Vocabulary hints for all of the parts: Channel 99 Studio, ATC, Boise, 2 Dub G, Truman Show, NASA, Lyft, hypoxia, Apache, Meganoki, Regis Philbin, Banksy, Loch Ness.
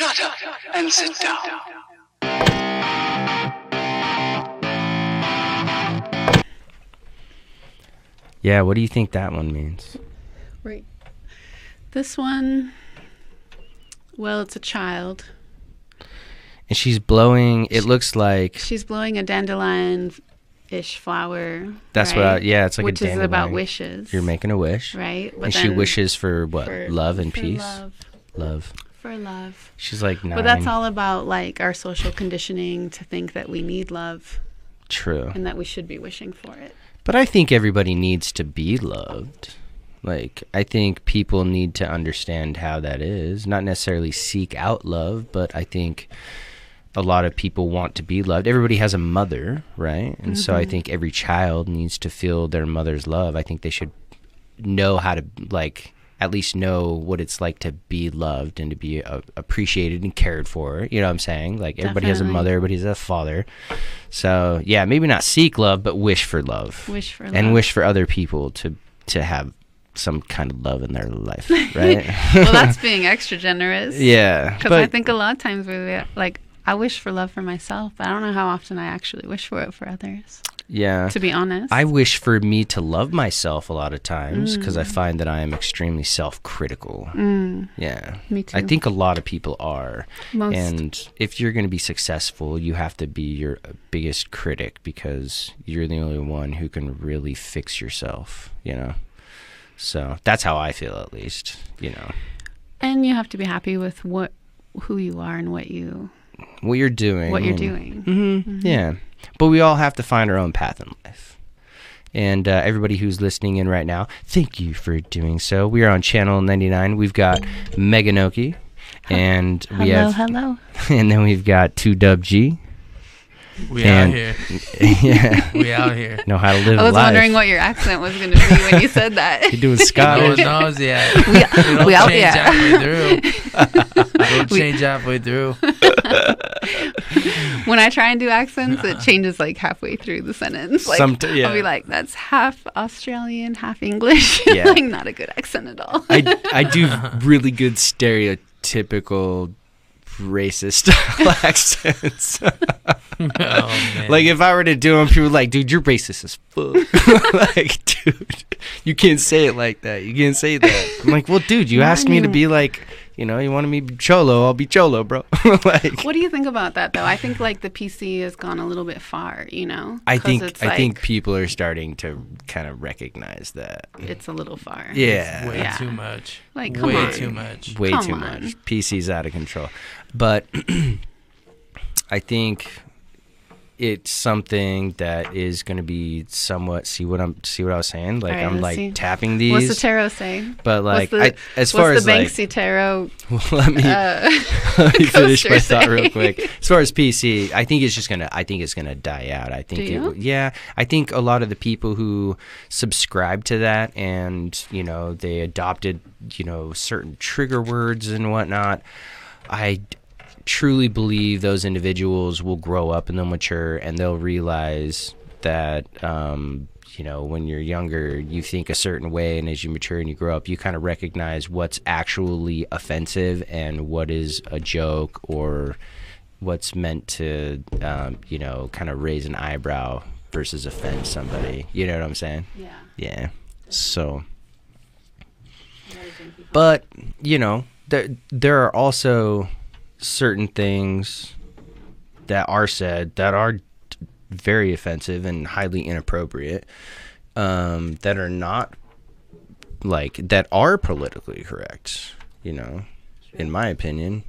Shut up and sit down. Yeah, what do you think that one means? Right. This one, well, it's a child. And she's blowing, it looks like... She's blowing a dandelion-ish flower. That's right? It's like a dandelion. Which is about wishes. You're making a wish. Right. But and she wishes for what? Love and peace? Love. For love. She's like 9. But that's all about like our social conditioning to think that we need love. True. And that we should be wishing for it. But I think everybody needs to be loved. Like, I think people need to understand how that is. Not necessarily seek out love, but I think a lot of people want to be loved. Everybody has a mother, right? And so I think every child needs to feel their mother's love. I think they should know how to, like, at least know what it's like to be loved and to be appreciated and cared for. You know what I'm saying? Like, everybody has a mother, everybody has a father. So, yeah, maybe not seek love, but wish for love. Wish for love. And wish for other people to have some kind of love in their life, right? Well, that's being extra generous. Yeah. Because I think a lot of times we like, I wish for love for myself, but I don't know how often I actually wish for it for others. Yeah. To be honest. I wish for me to love myself a lot of times because I find that I am extremely self-critical. Yeah. Me too. I think a lot of people are. Most. And if you're going to be successful, you have to be your biggest critic because you're the only one who can really fix yourself, you know? So that's how I feel, at least, you know. And you have to be happy with who you are and what you're doing. What you're doing. Yeah. But we all have to find our own path in life. And everybody who's listening in right now, thank you for doing so. We are on Channel 99. We've got Meganoki. And and then we've got 2 Dub G. We out here. Yeah. We out here. Know how to live life. I was wondering what your accent was going to be when you said that. You're doing Scottish. We out here. Don't change halfway through. When I try and do accents, it changes like halfway through the sentence. Like, I'll be like, that's half Australian, half English. Like, not a good accent at all. I do really good stereotypical racist accents. Like, if I were to do them, people would like, dude, you're racist as fuck. Like, dude, you can't say it like that. You can't say that. I'm like, well, dude, you asked me to be like, you know, you wanted me to be cholo, I'll be cholo, bro. Like, what do you think about that, though? I think, like, the PC has gone a little bit far, you know? I think people are starting to kind of recognize that. It's a little far. Yeah. It's way too much. Like, Way too much. PC's out of control. But I think it's something that is going to be somewhat. See what I was saying? Like, right, I'm like tapping these. What's the tarot saying? But like, as far as the Banksy tarot. Well, let me finish my thought real quick. As far as PC, I think it's just gonna. I think it's gonna die out. I think. Yeah, I think a lot of the people who subscribe to that and you know they adopted certain trigger words and whatnot. I truly believe those individuals will grow up and they'll mature and they'll realize that, you know, when you're younger, you think a certain way, and as you mature and you grow up, you kind of recognize what's actually offensive and what is a joke or what's meant to, you know, kind of raise an eyebrow versus offend somebody. You know what I'm saying? Yeah. Yeah. So, but, you know, there are also certain things that are said that are very offensive and highly inappropriate that are not like that are politically correct, you know, in my opinion.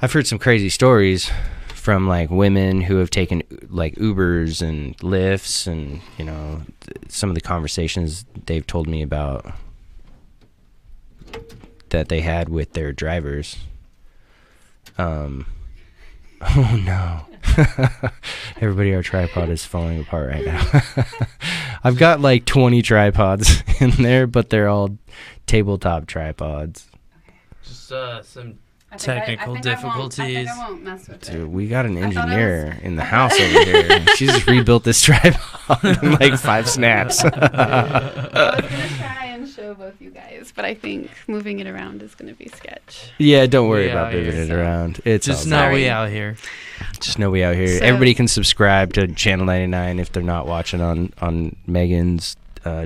I've heard some crazy stories from like women who have taken like Ubers and Lyfts and, you know, some of the conversations they've told me about that they had with their drivers. Oh no. Everybody, our tripod is falling apart right now. I've got like 20 tripods in there, but they're all tabletop tripods. Just some technical difficulties. I won't mess with it. Dude, we got an engineer in the house over here. She's just rebuilt this tripod in like 5 snaps. I was gonna try and show both you guys, but I think moving it around is going to be sketch. Yeah, don't worry about moving it around. It's just know we out here. Just know we out here. So, everybody can subscribe to Channel 99 if they're not watching on Megan's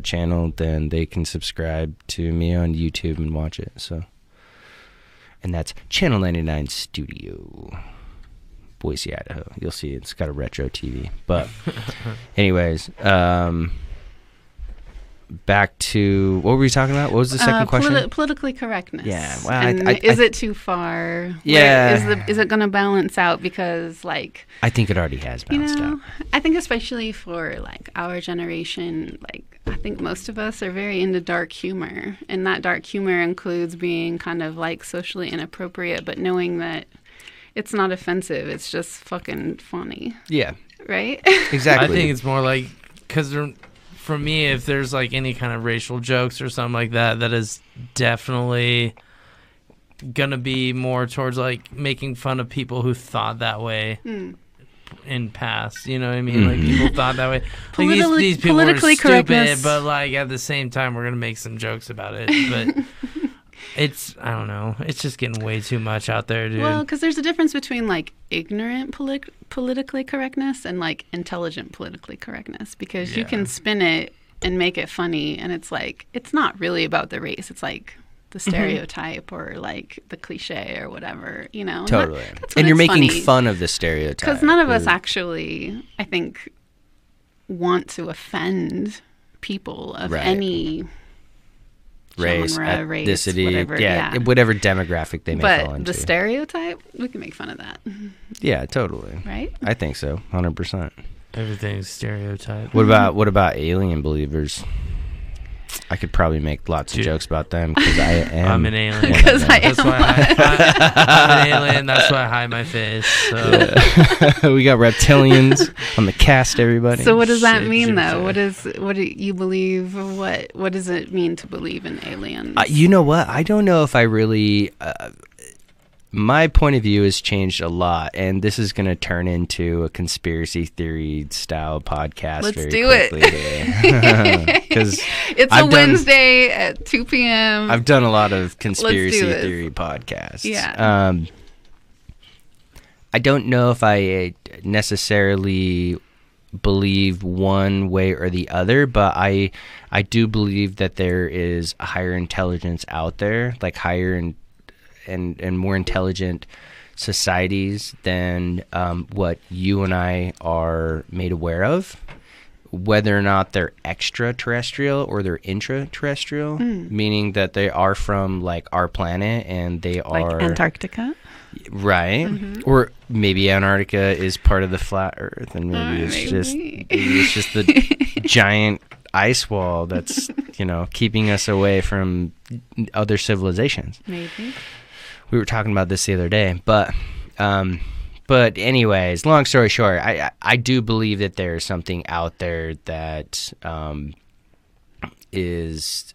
channel. Then they can subscribe to me on YouTube and watch it. So, and that's Channel 99 Studio. Boise, Idaho. You'll see it's got a retro TV. But anyways, back to what were we talking about? What was the second question? Politically correctness. Yeah. Well, and is it too far? Yeah. Like, is it going to balance out? Because like I think it already has balanced out. I think especially for like our generation, like I think most of us are very into dark humor, and that dark humor includes being kind of like socially inappropriate, but knowing that it's not offensive. It's just fucking funny. Yeah. Right? Exactly. I think it's more like, because for me, if there's like any kind of racial jokes or something like that, that is definitely going to be more towards like making fun of people who thought that way in past. You know what I mean? Like people thought that way. Like these people are stupid, but like at the same time, we're going to make some jokes about it. But... I don't know. It's just getting way too much out there, dude. Well, because there's a difference between, like, ignorant politically correctness and, like, intelligent politically correctness. Because you can spin it and make it funny, and it's, like, it's not really about the race. It's, like, the stereotype or, like, the cliche or whatever, you know? Totally. And you're making fun of the stereotype. Because none of us actually, I think, want to offend people of any... race, ethnicity, whatever, whatever demographic they may fall into. But the stereotype, we can make fun of that. Yeah, totally. Right? I think so, 100%. Everything's stereotyped. What about alien believers? I could probably make lots of jokes about them because I am. I'm an alien. Because I am. That's why I'm an alien. That's why I hide my face. So. Yeah. We got reptilians on the cast, everybody. So what does that mean, though? What do you believe? What does it mean to believe in aliens? You know what? I don't know if I really. My point of view has changed a lot, and this is going to turn into a conspiracy theory style podcast. Let's do it. Because it's a Wednesday at 2 p.m. I've done a lot of conspiracy theory podcasts. Yeah. I don't know if I necessarily believe one way or the other, but I do believe that there is a higher intelligence out there, like higher and more intelligent societies than what you and I are made aware of. Whether or not they're extraterrestrial or they're intraterrestrial, meaning that they are from like our planet and they are Antarctica, right? Or maybe Antarctica is part of the flat Earth, and maybe it's just the giant ice wall that's keeping us away from other civilizations. Maybe. We were talking about this the other day, but anyways, long story short, I do believe that there is something out there that it's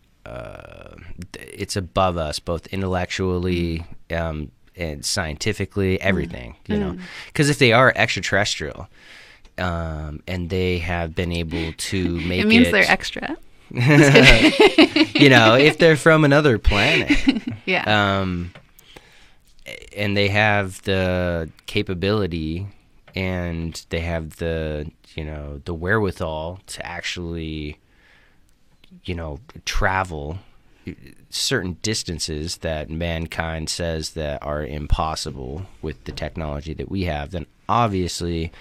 above us, both intellectually and scientifically, everything, you know, because if they are extraterrestrial and they have been able to make it means they're extra. If they're from another planet, and they have the capability and they have the, the wherewithal to actually, travel certain distances that mankind says that are impossible with the technology that we have, then obviously,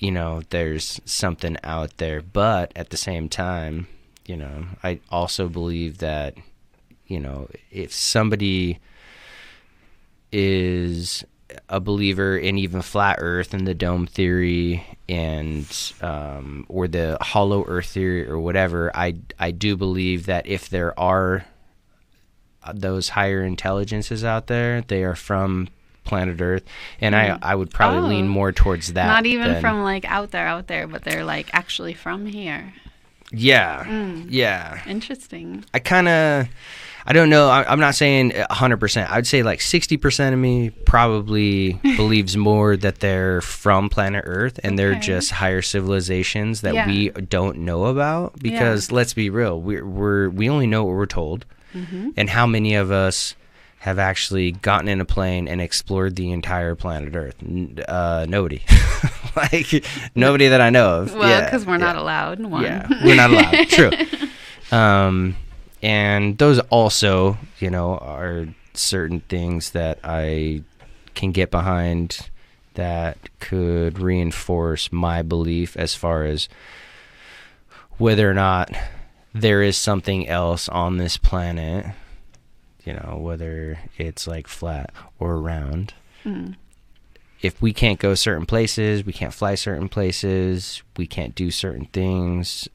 there's something out there. But at the same time, I also believe that, if somebody is a believer in even flat Earth and the dome theory and or the hollow Earth theory or whatever, I do believe that if there are those higher intelligences out there, they are from planet Earth, and I would probably lean more towards that. Not even from like out there, but they're like actually from here. Yeah. Interesting. I kind of. I don't know. I'm not saying 100%. I'd say like 60% of me probably believes more that they're from planet Earth and they're just higher civilizations that we don't know about. Because let's be real, we only know what we're told. Mm-hmm. And how many of us have actually gotten in a plane and explored the entire planet Earth? Nobody. Like, nobody that I know of. Well, because we're not allowed. One. Yeah, we're not allowed. True. And those also, you know, are certain things that I can get behind that could reinforce my belief as far as whether or not there is something else on this planet, you know, whether it's like flat or round. Mm. If we can't go certain places, we can't fly certain places, we can't do certain things,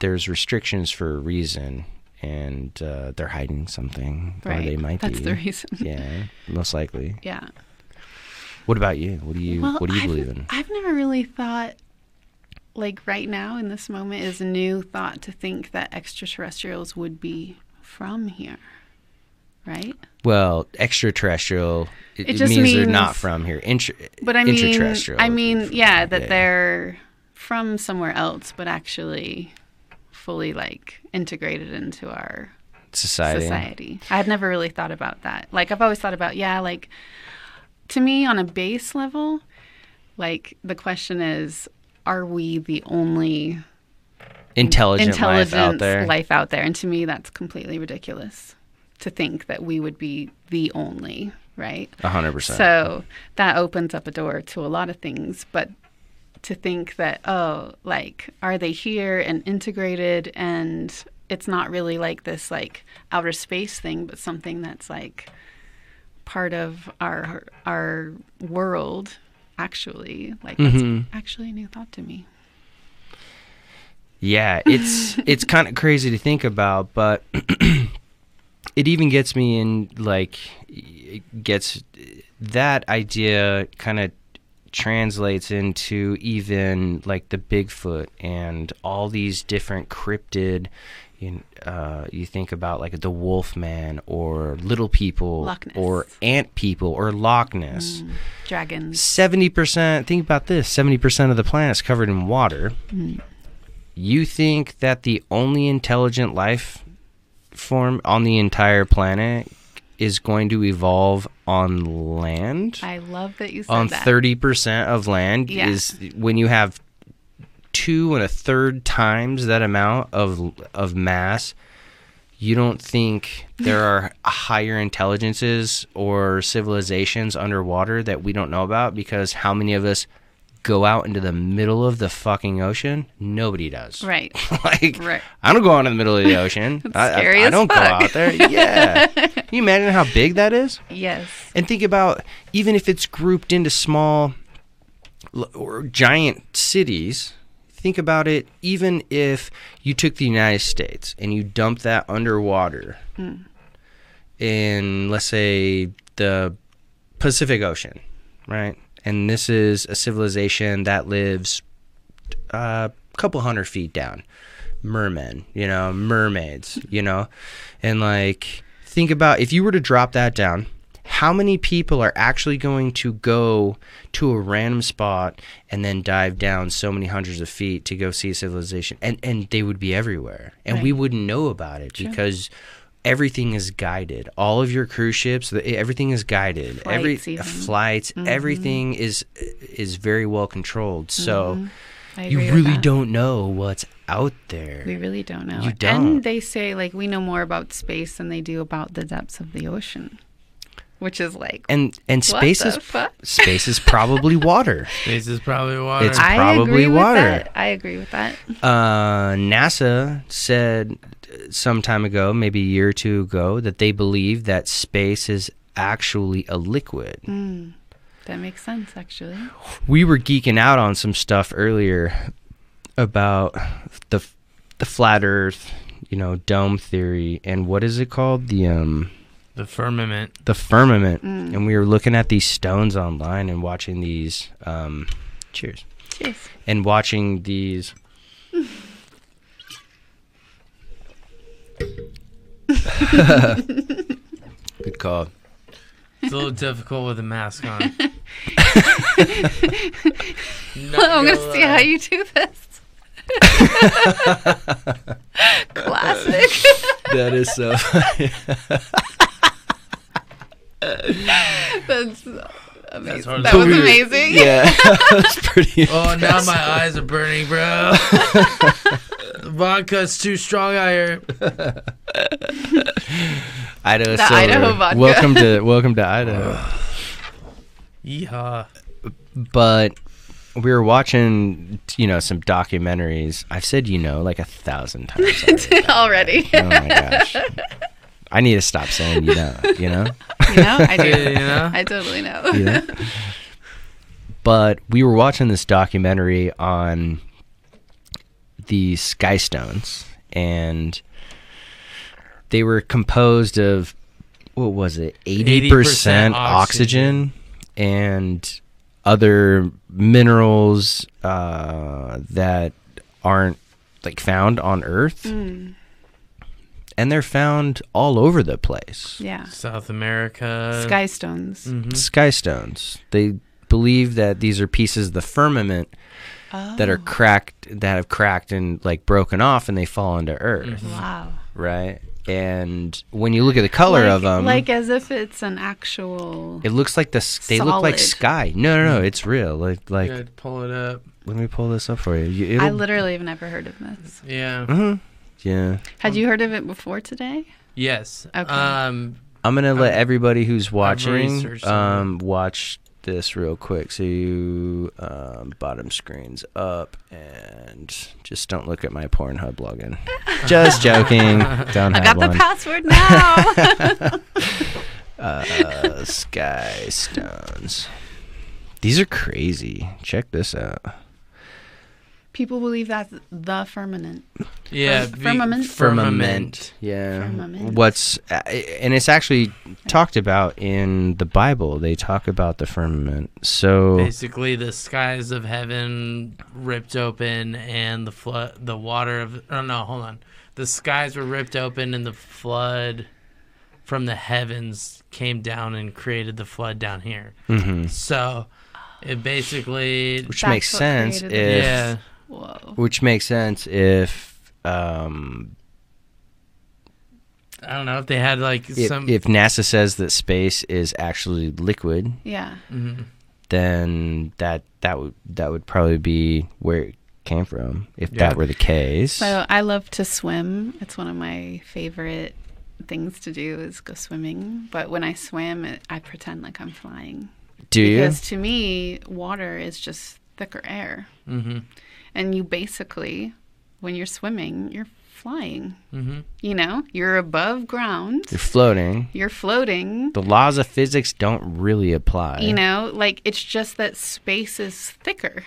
there's restrictions for a reason. And they're hiding something, or they might be. That's the reason. Yeah, most likely. Yeah. What about you? What do you believe in? I've never really thought, like right now in this moment, is a new thought to think that extraterrestrials would be from here, right? Well, extraterrestrial it just means they're not from here. But I mean, that they're from somewhere else, but actually fully like integrated into our society. I had never really thought about that. Like, I've always thought about, like, to me on a base level, like the question is, are we the only intelligent life out there? And to me, that's completely ridiculous to think that we would be the only, right? 100%. So that opens up a door to a lot of things, but to think that, are they here and integrated, and it's not really like this like outer space thing, but something that's like part of our world, actually. Like, that's actually a new thought to me. Yeah, it's kind of crazy to think about, but it even gets me in, like, it gets that idea kind of translates into even like the Bigfoot and all these different cryptid, you think about like the Wolfman or little people or ant people or Loch Ness. Dragons. 70%, think about this, 70% of the planet is covered in water. Mm. You think that the only intelligent life form on the entire planet is going to evolve on land? I love that you said on that. On 30% of land is when you have 2 1/3 times that amount of mass, you don't think there are higher intelligences or civilizations underwater that we don't know about? Because how many of us go out into the middle of the fucking ocean? Nobody does. Right. I don't go out in the middle of the ocean. I don't go out there. Yeah. Can you imagine how big that is? Yes. And think about, even if it's grouped into small or giant cities, think about it, even if you took the United States and you dumped that underwater in, let's say, the Pacific Ocean, right? And this is a civilization that lives a couple hundred feet down. Mermaids, you know. And, like, think about if you were to drop that down, how many people are actually going to go to a random spot and then dive down so many hundreds of feet to go see a civilization? And they would be everywhere. And we wouldn't know about it because everything is guided. All of your cruise ships, everything is guided. Flights, everything is very well controlled. So you really don't know what's out there. We really don't know. And they say, like, we know more about space than they do about the depths of the ocean, which is like, and space is probably water. Space is probably water. It's probably water. I agree with that. NASA said some time ago, maybe a year or two ago, that they believe that space is actually a liquid. That makes sense, actually. We were geeking out on some stuff earlier about the flat Earth, you know, dome theory, and what is it called? The firmament. The firmament. And we were looking at these stones online and watching these cheers. Cheers. And watching these Good call. It's a little difficult with a mask on. Well, I'm going to see how you do this. Classic. That is so funny. That's amazing. That was amazing. Yeah, that was pretty impressive. Now my eyes are burning, bro. Vodka's too strong out here. Idaho, the Idaho vodka. Welcome to Idaho. Yeehaw. But we were watching, some documentaries. I've said, like 1,000 times already. Oh my gosh. I need to stop saying you know? I do. I totally know. But we were watching this documentary on the Skystones, and they were composed of, 80% oxygen and other minerals that aren't found on Earth. Mm. And they're found all over the place. Yeah. South America. Skystones. Mm-hmm. Skystones. They believe that these are pieces of the firmament that are cracked and broken off, and they fall into Earth. Mm-hmm. Wow. Right? And when you look at the color of them, as if it's an actual. It looks like they look like sky. No, it's real. Yeah, pull it up. Let me pull this up for you. I literally have never heard of this. Yeah. Mm-hmm. Yeah. Had you heard of it before today? Yes. Okay. I'm gonna let everybody who's watching watch this real quick. So you bottom screens up and just don't look at my Pornhub login. Just joking. Don't I got one. The password now. Sky Stones. These are crazy. Check this out. People believe that's the firmament. Yeah. Firmament. Yeah. Firmament. And it's actually talked about in the Bible. They talk about the firmament. So basically the skies of heaven ripped open and the water of, the skies were ripped open and the flood from the heavens came down and created the flood down here. Mm-hmm. So it basically. Which makes sense if I don't know if they had if NASA says that space is actually liquid, then that would probably be where it came from if that were the case. So I love to swim. It's one of my favorite things to do is go swimming. But when I swim, I pretend like I'm flying. Do you? Because to me, water is just thicker air. Mm-hmm. And you basically, when you're swimming, you're flying. Mm-hmm. You're above ground. You're floating. The laws of physics don't really apply. It's just that space is thicker.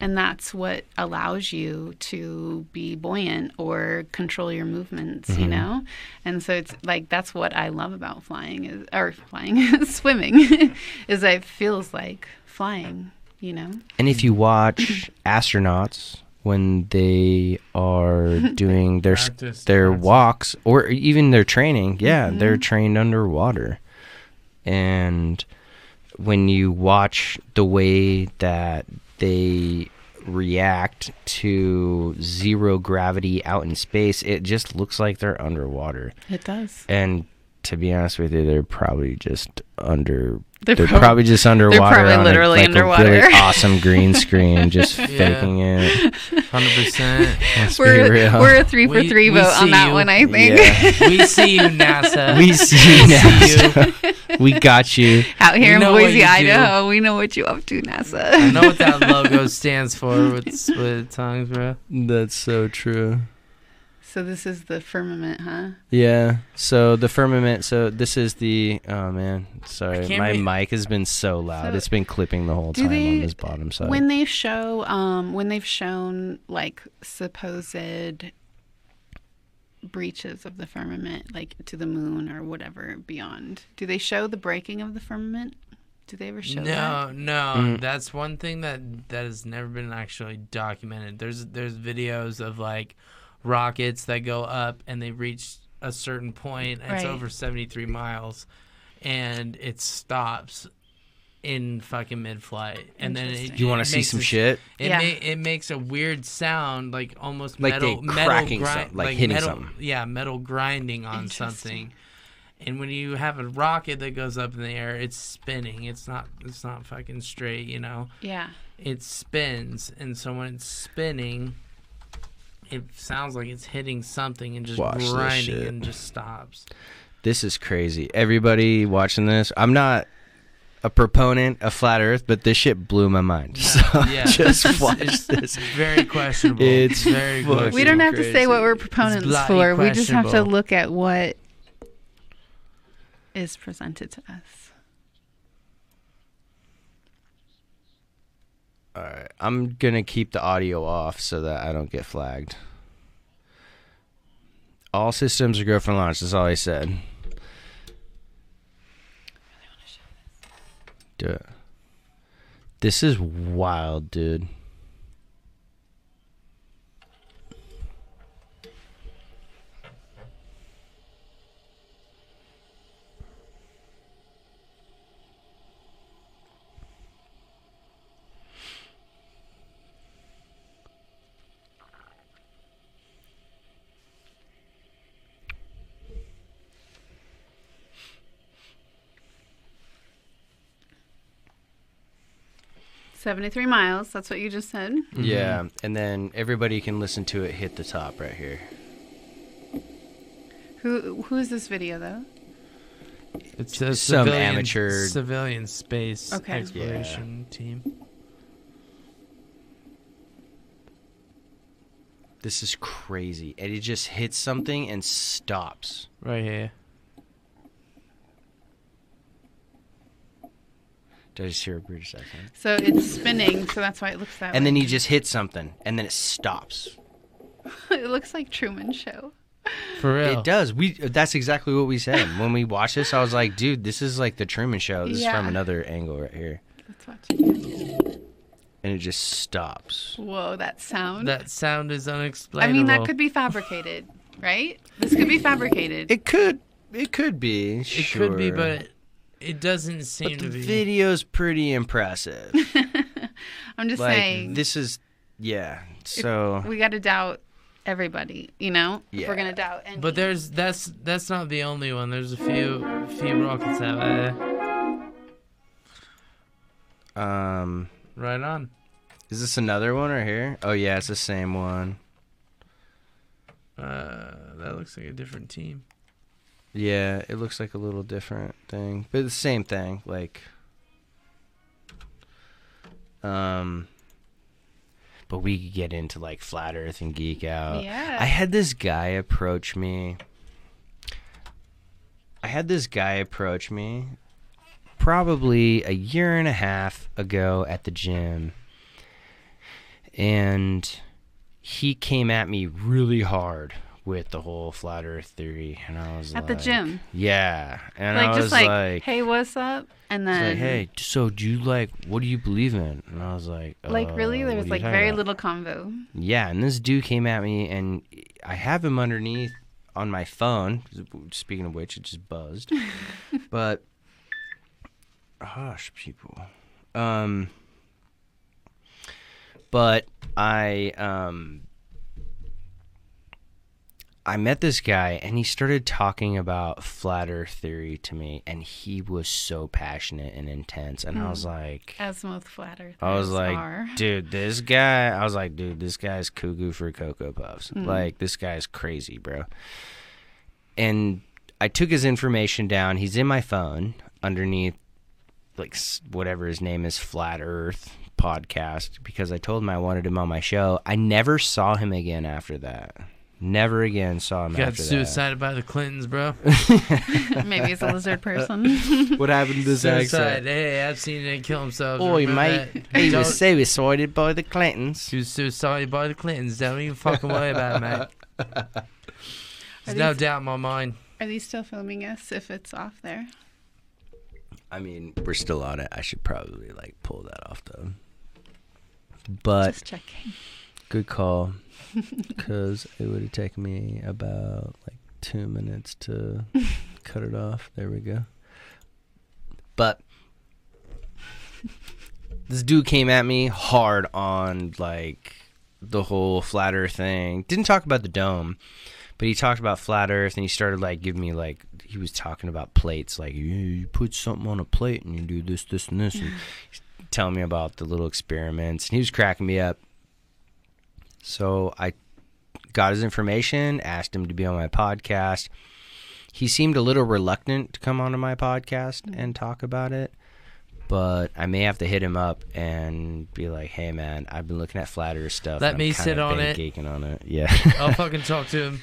And that's what allows you to be buoyant or control your movements, mm-hmm. And so it's that's what I love about swimming is that it feels like flying. And if you watch astronauts when they are doing their walks or even their training, mm-hmm. they're trained underwater. And when you watch the way that they react to zero gravity out in space, it just looks like they're underwater. It does. And to be honest with you, they're probably just underwater. They're probably literally underwater. A really awesome green screen, just faking it. 100%. We're a 3 for 3 vote on that one, I think. Yeah. We see you, NASA. We see you, NASA. We got you. Out here in Boise, Idaho, we know what you're up to, NASA. I know what that logo stands for with split tongues, bro. That's so true. So this is the firmament, huh? Yeah. So the firmament. So this is the. Oh man, sorry. My mic has been so loud. It's been clipping the whole time on this bottom side. When they show, when they've shown supposed breaches of the firmament, to the moon or whatever beyond, do they show the breaking of the firmament? Do they ever show that? No. Mm-hmm. That's one thing that has never been actually documented. There's videos of rockets that go up and they reach a certain point. Right. It's over 73 miles, and it stops in fucking mid-flight, and then it, you want to see some shit. It makes a weird sound, like almost like metal cracking, like hitting metal, something. Yeah, metal grinding on something. And when you have a rocket that goes up in the air, it's spinning. It's not fucking straight, you know. Yeah. It spins, and so when it's spinning, it sounds like it's hitting something and just grinding and just stops. This is crazy. Everybody watching this, I'm not a proponent of flat earth, but this shit blew my mind. Yeah, so yeah. Just watch this. Very questionable. It's very questionable. We don't have to say what we're proponents for. We just have to look at what is presented to us. All right. I'm going to keep the audio off so that I don't get flagged. All systems are go for launch. That's all I said. I really want to show this. Do it. This is wild, dude. "73 miles." That's what you just said. Mm-hmm. Yeah, and then everybody can listen to it hit the top right here. Who is this video though? It's a some amateur civilian space exploration team. This is crazy, and it just hits something and stops right here. Did I just hear a British accent? So it's spinning, so that's why it looks that way. And then he just hits something, and then it stops. It looks like Truman Show. For real. It does. That's exactly what we said. When we watched this, I was like, dude, this is like the Truman Show. This is from another angle right here. Let's watch it. And it just stops. Whoa, that sound. That sound is unexplainable. I mean, that could be fabricated, right? This could be fabricated. It could be. It could be, but... It doesn't seem to be. The video's pretty impressive. I'm just saying. This is, so we got to doubt everybody, you know. Yeah. If we're gonna doubt. Any. But that's not the only one. There's a few rockets out there. Right on. Is this another one right here? Oh yeah, it's the same one. That looks like a different team. Yeah, it looks like a little different thing, but the same thing. Like, but we could get into like flat Earth and geek out. Yeah, I had this guy approach me. Probably a year and a half ago at the gym, and he came at me really hard with the whole flat Earth theory, and I was at the gym. Yeah, and I was like, "Hey, what's up?" And then, "Hey, so do you what do you believe in?" And I was like, really?" There was like very little convo. Yeah, and this dude came at me, and I have him underneath on my phone. Speaking of which, it just buzzed. But hush, people. But I met this guy, and he started talking about flat Earth theory to me, and he was so passionate and intense, and I was like... As most flat Earth I was like, are. Dude, this guy... I was like, dude, this guy's cuckoo for Cocoa Puffs. Like, this guy's crazy, bro. And I took his information down. He's in my phone underneath, like, whatever his name is, Flat Earth Podcast, because I told him I wanted him on my show. I never saw him again after that. Never again saw him after that. Got suicided by the Clintons, bro. Maybe he's a lizard person. What happened to this accent? Hey, I've seen him kill himself. Oh, mate, he was suicided by the Clintons. He was suicided by the Clintons. Don't even fucking worry about it, mate. There's no doubt in my mind. Are they still filming us if it's off there? I mean, we're still on it. I should probably, like, pull that off, though. But... Just checking. Good call, because it would have taken me about like 2 minutes to cut it off. There we go. But this dude came at me hard on like the whole flat earth thing. Didn't talk about the dome, but he talked about flat earth, and he started like giving me like, he was talking about plates, like you put something on a plate and you do this, this, and this, and telling me about the little experiments, and he was cracking me up. So I got his information, asked him to be on my podcast. He seemed a little reluctant to come onto my podcast and talk about it, but I may have to hit him up and be like, "Hey, man, I've been looking at flat earth stuff. Let me sit on it. On it." Yeah, I'll fucking talk to him.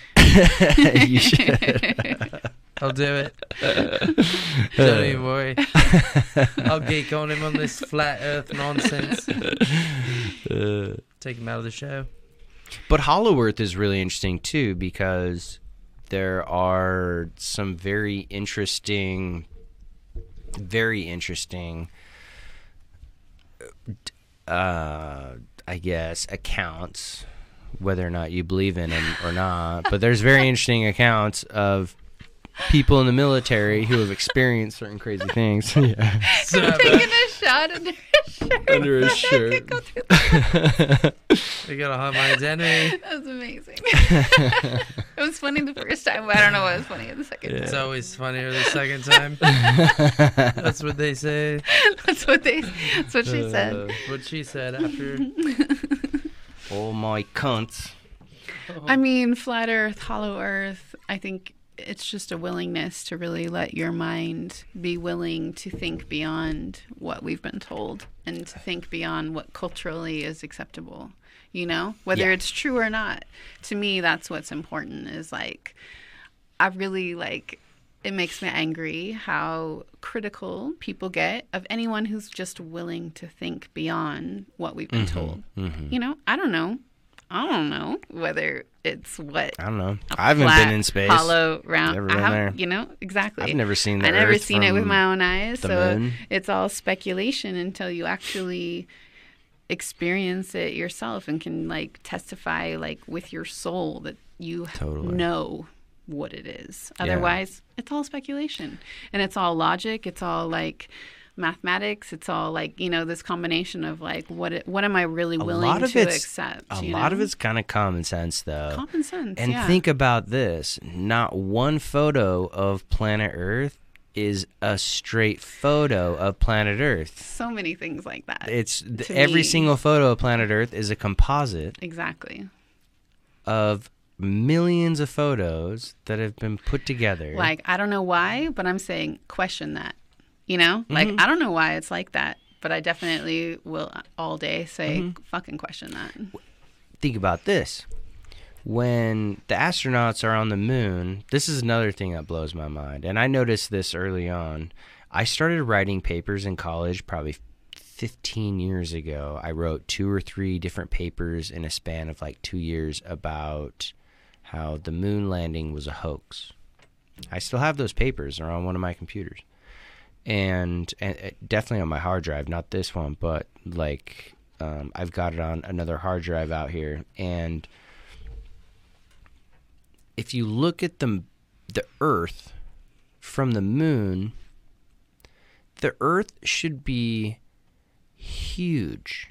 You should. I'll do it. Don't even worry. I'll geek on him on this flat earth nonsense. Take him out of the show. But hollow earth is really interesting too, because there are some very interesting I guess accounts, whether or not you believe in them or not, but there's very interesting accounts of people in the military who have experienced certain crazy things. Yeah. So, taking a shot under his shirt. Under his shirt. We gotta hide my identity. That was amazing. It was funny the first time, but I don't know why it was funny the second time. It's always funnier the second time. That's what they say. That's what she said. What she said after. Oh my cunts. Oh. I mean, flat earth, hollow earth, I think it's just a willingness to really let your mind be willing to think beyond what we've been told and to think beyond what culturally is acceptable, you know, whether it's true or not. To me, that's what's important, is like, I really like, it makes me angry how critical people get of anyone who's just willing to think beyond what we've been told. Mm-hmm. You know, I don't know whether it's what. I don't know. I haven't been in space. Hollow, round. Never been there. You know, exactly. I've never seen that. I've never seen it with my own eyes. So it's all speculation until you actually experience it yourself and can like testify like with your soul that you know what it is. Otherwise, it's all speculation, and it's all logic. It's all like mathematics. It's all like, you know, this combination of like, what am I really willing to accept? A lot of it's kind of common sense, though. Common sense. And think about this: not one photo of planet Earth is a straight photo of planet Earth. So many things like that. It's every single photo of planet Earth is a composite. Exactly. Of millions of photos that have been put together. Like, I don't know why, but I'm saying question that. You know, like, I don't know why it's like that, but I definitely will all day say, fucking question that. Think about this. When the astronauts are on the moon, this is another thing that blows my mind. And I noticed this early on. I started writing papers in college probably 15 years ago. I wrote 2 or 3 different papers in a span of like 2 years about how the moon landing was a hoax. I still have those papers. They're on one of my computers. And definitely on my hard drive, not this one, but like I've got it on another hard drive out here. And if you look at the Earth from the moon, the Earth should be huge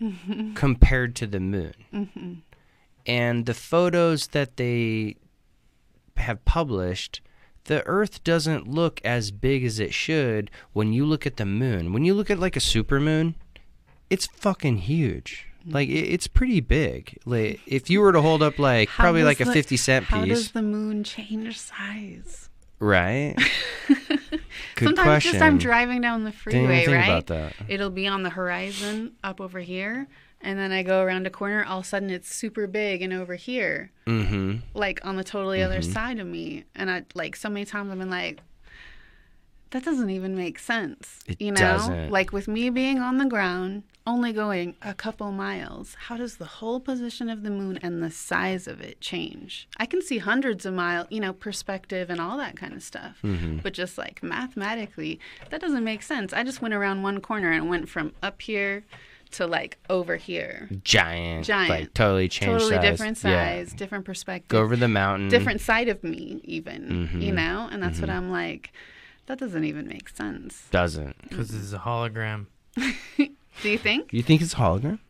compared to the moon. Mm-hmm. And the photos that they have published, the Earth doesn't look as big as it should when you look at the moon. When you look at like a supermoon, it's fucking huge. Like it's pretty big. Like if you were to hold up like probably like a 50-cent piece. How does the moon change size? Right. Good Sometimes question. Just I'm driving down the freeway, right? About that. It'll be on the horizon up over here. And then I go around a corner, all of a sudden it's super big and over here, like on the totally other side of me. And I like so many times I've been like, that doesn't even make sense. It doesn't. Like with me being on the ground, only going a couple miles, how does the whole position of the moon and the size of it change? I can see hundreds of miles, you know, perspective and all that kind of stuff. But just like mathematically, that doesn't make sense. I just went around one corner and went from up here to like over here. Giant. Like totally changed. Totally size. Different size, different perspective. Go over the mountain. Different side of me even, you know? And that's what I'm like, that doesn't even make sense. Doesn't. Because this is a hologram. Do you think? You think it's a hologram?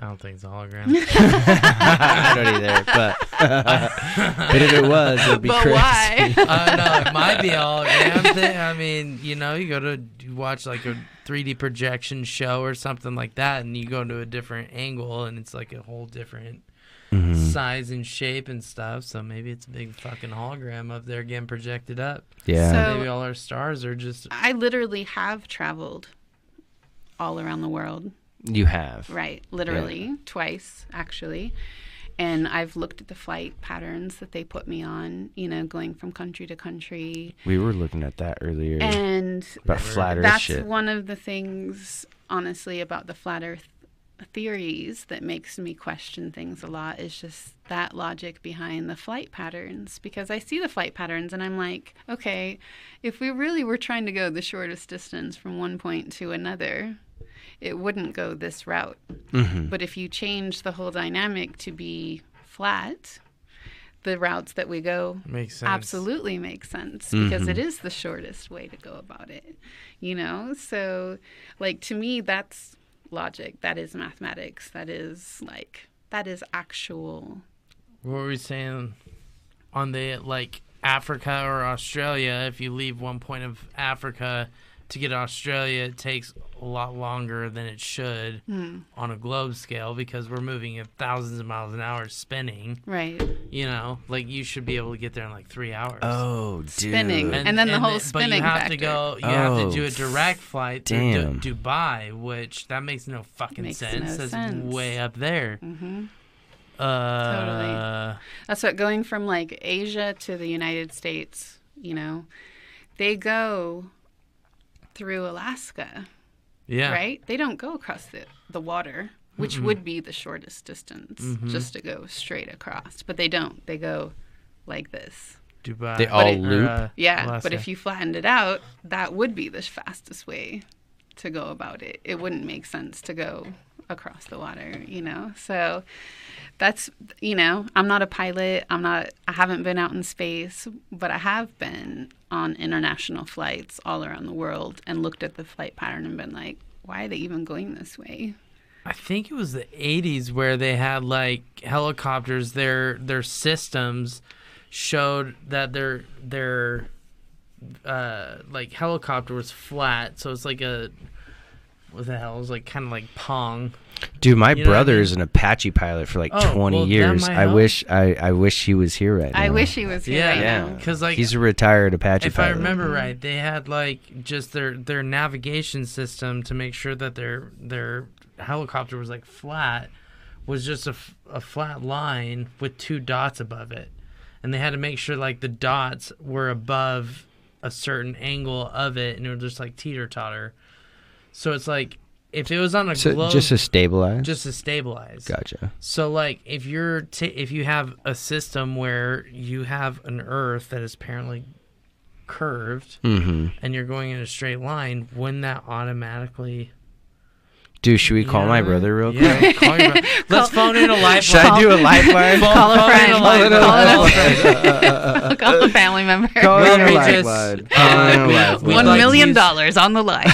I don't think it's a hologram. I don't either, but if it was, it would be crazy. Why? No, it might be a hologram thing. I mean, you know, you watch like a 3D projection show or something like that, and you go to a different angle, and it's like a whole different size and shape and stuff. So maybe it's a big fucking hologram up there getting projected up. Yeah. So maybe all our stars are just... I literally have traveled all around the world. You have. Right. Literally. Yeah. Twice, actually. And I've looked at the flight patterns that they put me on, you know, going from country to country. We were looking at that earlier. And about flat Earth. That's shit. One of the things, honestly, about the flat Earth theories that makes me question things a lot is just that logic behind the flight patterns, because I see the flight patterns and I'm like, okay, if we really were trying to go the shortest distance from one point to another, it wouldn't go this route. But if you change the whole dynamic to be flat, the routes that we go makes sense. Absolutely make sense because it is the shortest way to go about it, you know? So, like, to me, that's logic. That is mathematics. That is, like, that is actual. What were we saying on the, like, Africa or Australia? If you leave one point of Africa to get to Australia, it takes a lot longer than it should on a globe scale because we're moving at thousands of miles an hour spinning. Right. You know, like you should be able to get there in like 3 hours. Oh, dude. Spinning. And then the whole spinning. But you have to go, you have to do a direct flight to Dubai, which that makes no fucking sense. No That's way up there. Totally. That's what going from like Asia to the United States, you know, they go through Alaska, right? They don't go across the water, which would be the shortest distance, just to go straight across. But they don't. They go like this. Dubai. They all loop. Yeah, Alaska. But if you flattened it out, that would be the fastest way to go about it. It wouldn't make sense to go across the water, you know? So that's, you know, I'm not a pilot. I haven't been out in space, but I have been on international flights all around the world and looked at the flight pattern and been like, why are they even going this way? I think it was the 80s where they had like helicopters, their systems showed that their like helicopter was flat. So it's like a, what the hell? It was like kind of like Pong. Dude, my brother is an Apache pilot for like 20 years. I wish he was here right now. I wish he was here right now. Because like he's a retired Apache pilot. If I remember right, they had like just their navigation system to make sure that their helicopter was like flat, was just a flat line with two dots above it. And they had to make sure like the dots were above a certain angle of it and it would just like teeter-totter. So it's like if it was on a globe, just to stabilize. Just to stabilize. Gotcha. So like if you're if you have a system where you have an Earth that is apparently curved and you're going in a straight line, wouldn't that automatically? Dude, should we call my brother real quick? Call your brother. Let's phone in a lifeline. Should I do a lifeline? Call a friend. Call a family member. Call in a lifeline. $1 million on the line.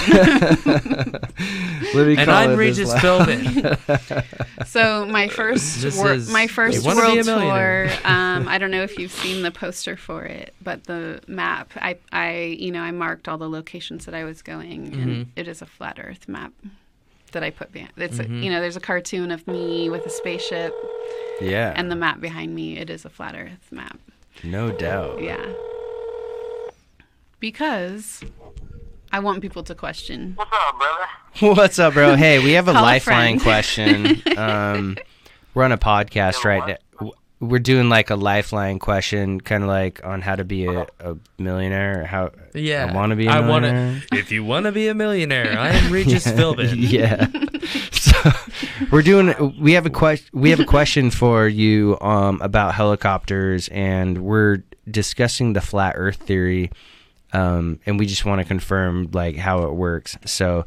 And I'm Regis Philbin. So my first world tour. I don't know if you've seen the poster for it, but the map. I marked all the locations that I was going, and it is a flat Earth map that I put behind. It's there's a cartoon of me with a spaceship. Yeah. And the map behind me, it is a flat Earth map. No doubt. Yeah. Because I want people to question. What's up, brother? What's up, bro? Hey, we have a lifeline question. We're on a podcast right now. We're doing like a lifeline question, kind of like on how to be a millionaire. Or how I want to be a millionaire. If you want to be a millionaire, I am Regis Philbin. Yeah. So we have a question for you about helicopters, and we're discussing the flat Earth theory. And we just want to confirm like how it works. So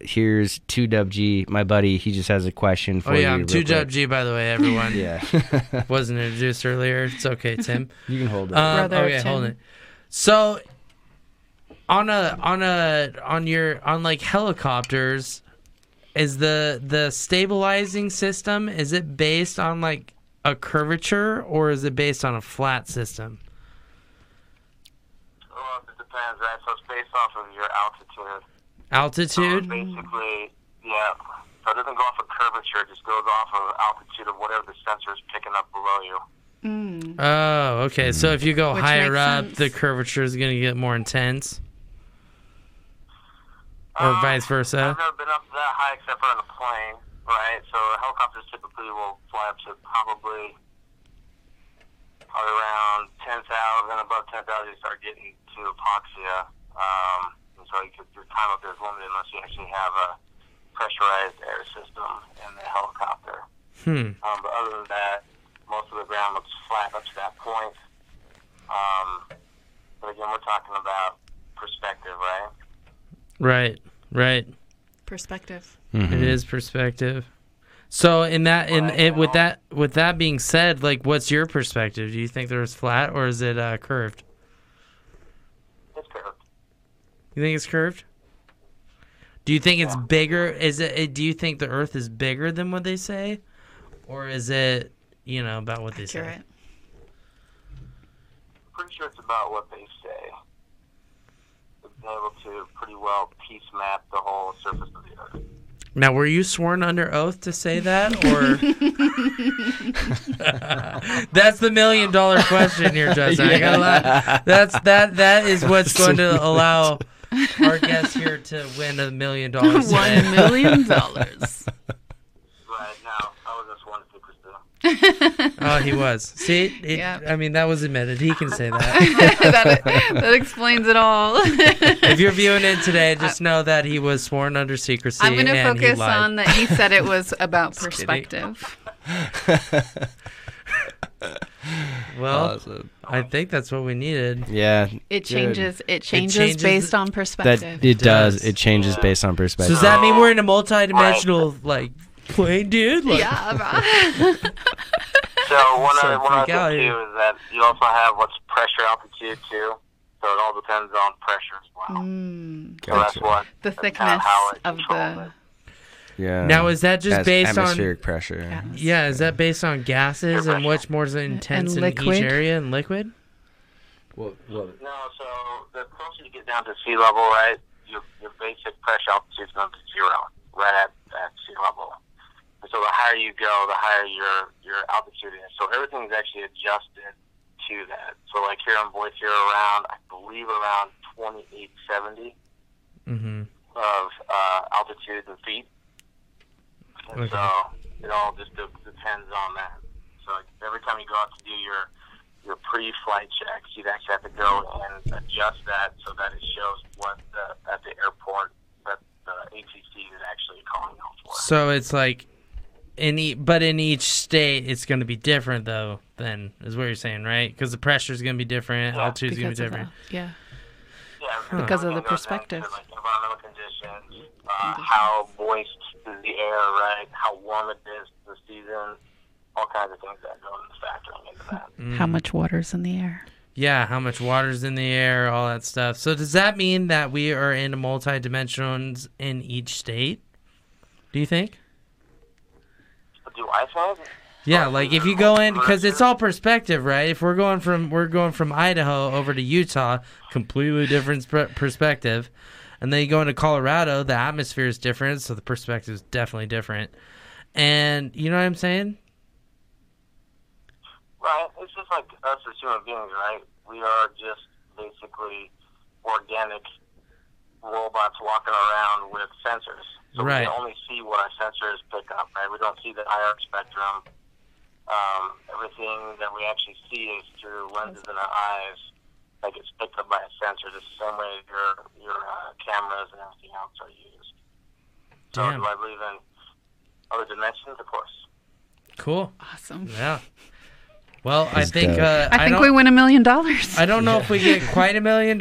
here's 2 Dub G, my buddy. He just has a question for you. Oh yeah, I'm 2 Dub G, by the way, everyone. Yeah. Wasn't introduced earlier. It's okay, Tim. You can hold it. Okay, hold it. So on like helicopters, is the stabilizing system, is it based on like a curvature or is it based on a flat system? Well, it depends, right? So it's based off of your altitude. Altitude? So basically, yeah. So it doesn't go off of curvature. It just goes off of altitude of whatever the sensor is picking up below you. Mm. Oh, okay. So if you go higher up, the curvature is going to get more intense? Or vice versa? I've never been up that high except for on a plane, right? So helicopters typically will fly up to probably around 10,000, above 10,000, you start getting to hypoxia. So your time up there is limited unless you actually have a pressurized air system in the helicopter. But other than that, most of the ground looks flat up to that point. But again, we're talking about perspective, right? Right. Perspective. Mm-hmm. It is perspective. So with that being said, like, what's your perspective? Do you think there's flat or is it curved? It's curved. You think it's curved? Do you think it's bigger? Do you think the Earth is bigger than what they say, or is it about what they say? I'm pretty sure it's about what they say. They've been able to pretty well piece map the whole surface of the Earth. Now, were you sworn under oath to say that, or? That's the $1 million question here, Justin. Yeah. I gotta laugh. That is what's going to allow our guest here to win $1 million. $1 million. Right now, I was just one superstar. Oh, he was. See, I mean, that was admitted. He can say that. that explains it all. If you're viewing it today, just know that he was sworn under secrecy. I'm going to focus on that. He said it was about perspective. Well, awesome. I think that's what we needed. Yeah. It changes based on perspective. It does. It changes based on perspective. So does that mean we're in a multidimensional plane, dude? Yeah, bro. So one other thing too is that you also have what's pressure altitude too. So it all depends on pressure as well. So that's what the thickness of the. Yeah. Now is that just based on atmospheric pressure? Yeah, is that based on gases and much more intense in each area and liquid? Well, no. So the closer you get down to sea level, right, your basic pressure altitude is going to be zero, right at sea level. So the higher you go, the higher your altitude is. So everything's actually adjusted to that. So like here on Boise, you're around, I believe, around 2870 of altitude in feet. And so it all just depends on that. So like, every time you go out to do your pre-flight checks, you'd actually have to go and adjust that so that it shows what at the airport that the ATC is actually calling out for. So it's like, but in each state, it's going to be different, though, then, is what you're saying, right? Because the pressure is going to be different, altitude is going to be different. Because of the perspective. Like environmental conditions, how moist is the air, right? How warm it is the season, all kinds of things that go into factoring into that. How much water's in the air? Yeah, how much water's in the air, all that stuff. So does that mean that we are in multi-dimensions in each state, do you think? Do I think? Yeah, like if you go in, because it's all perspective, right? If we're going from Idaho over to Utah, completely different perspective, and then you go into Colorado, the atmosphere is different, so the perspective is definitely different. And you know what I'm saying? Right. It's just like us as human beings, right? We are just basically organic robots walking around with sensors. So we can only see what our sensors pick up, right? We don't see the IR spectrum. Everything that we actually see is through lenses in our eyes. Like it's picked up by a sensor, just the same way your cameras and everything else are used. Damn. So do I believe in other dimensions? Of course. Cool. Awesome. Yeah. Well, I think we win $1 million. I don't know if we get quite $1 million,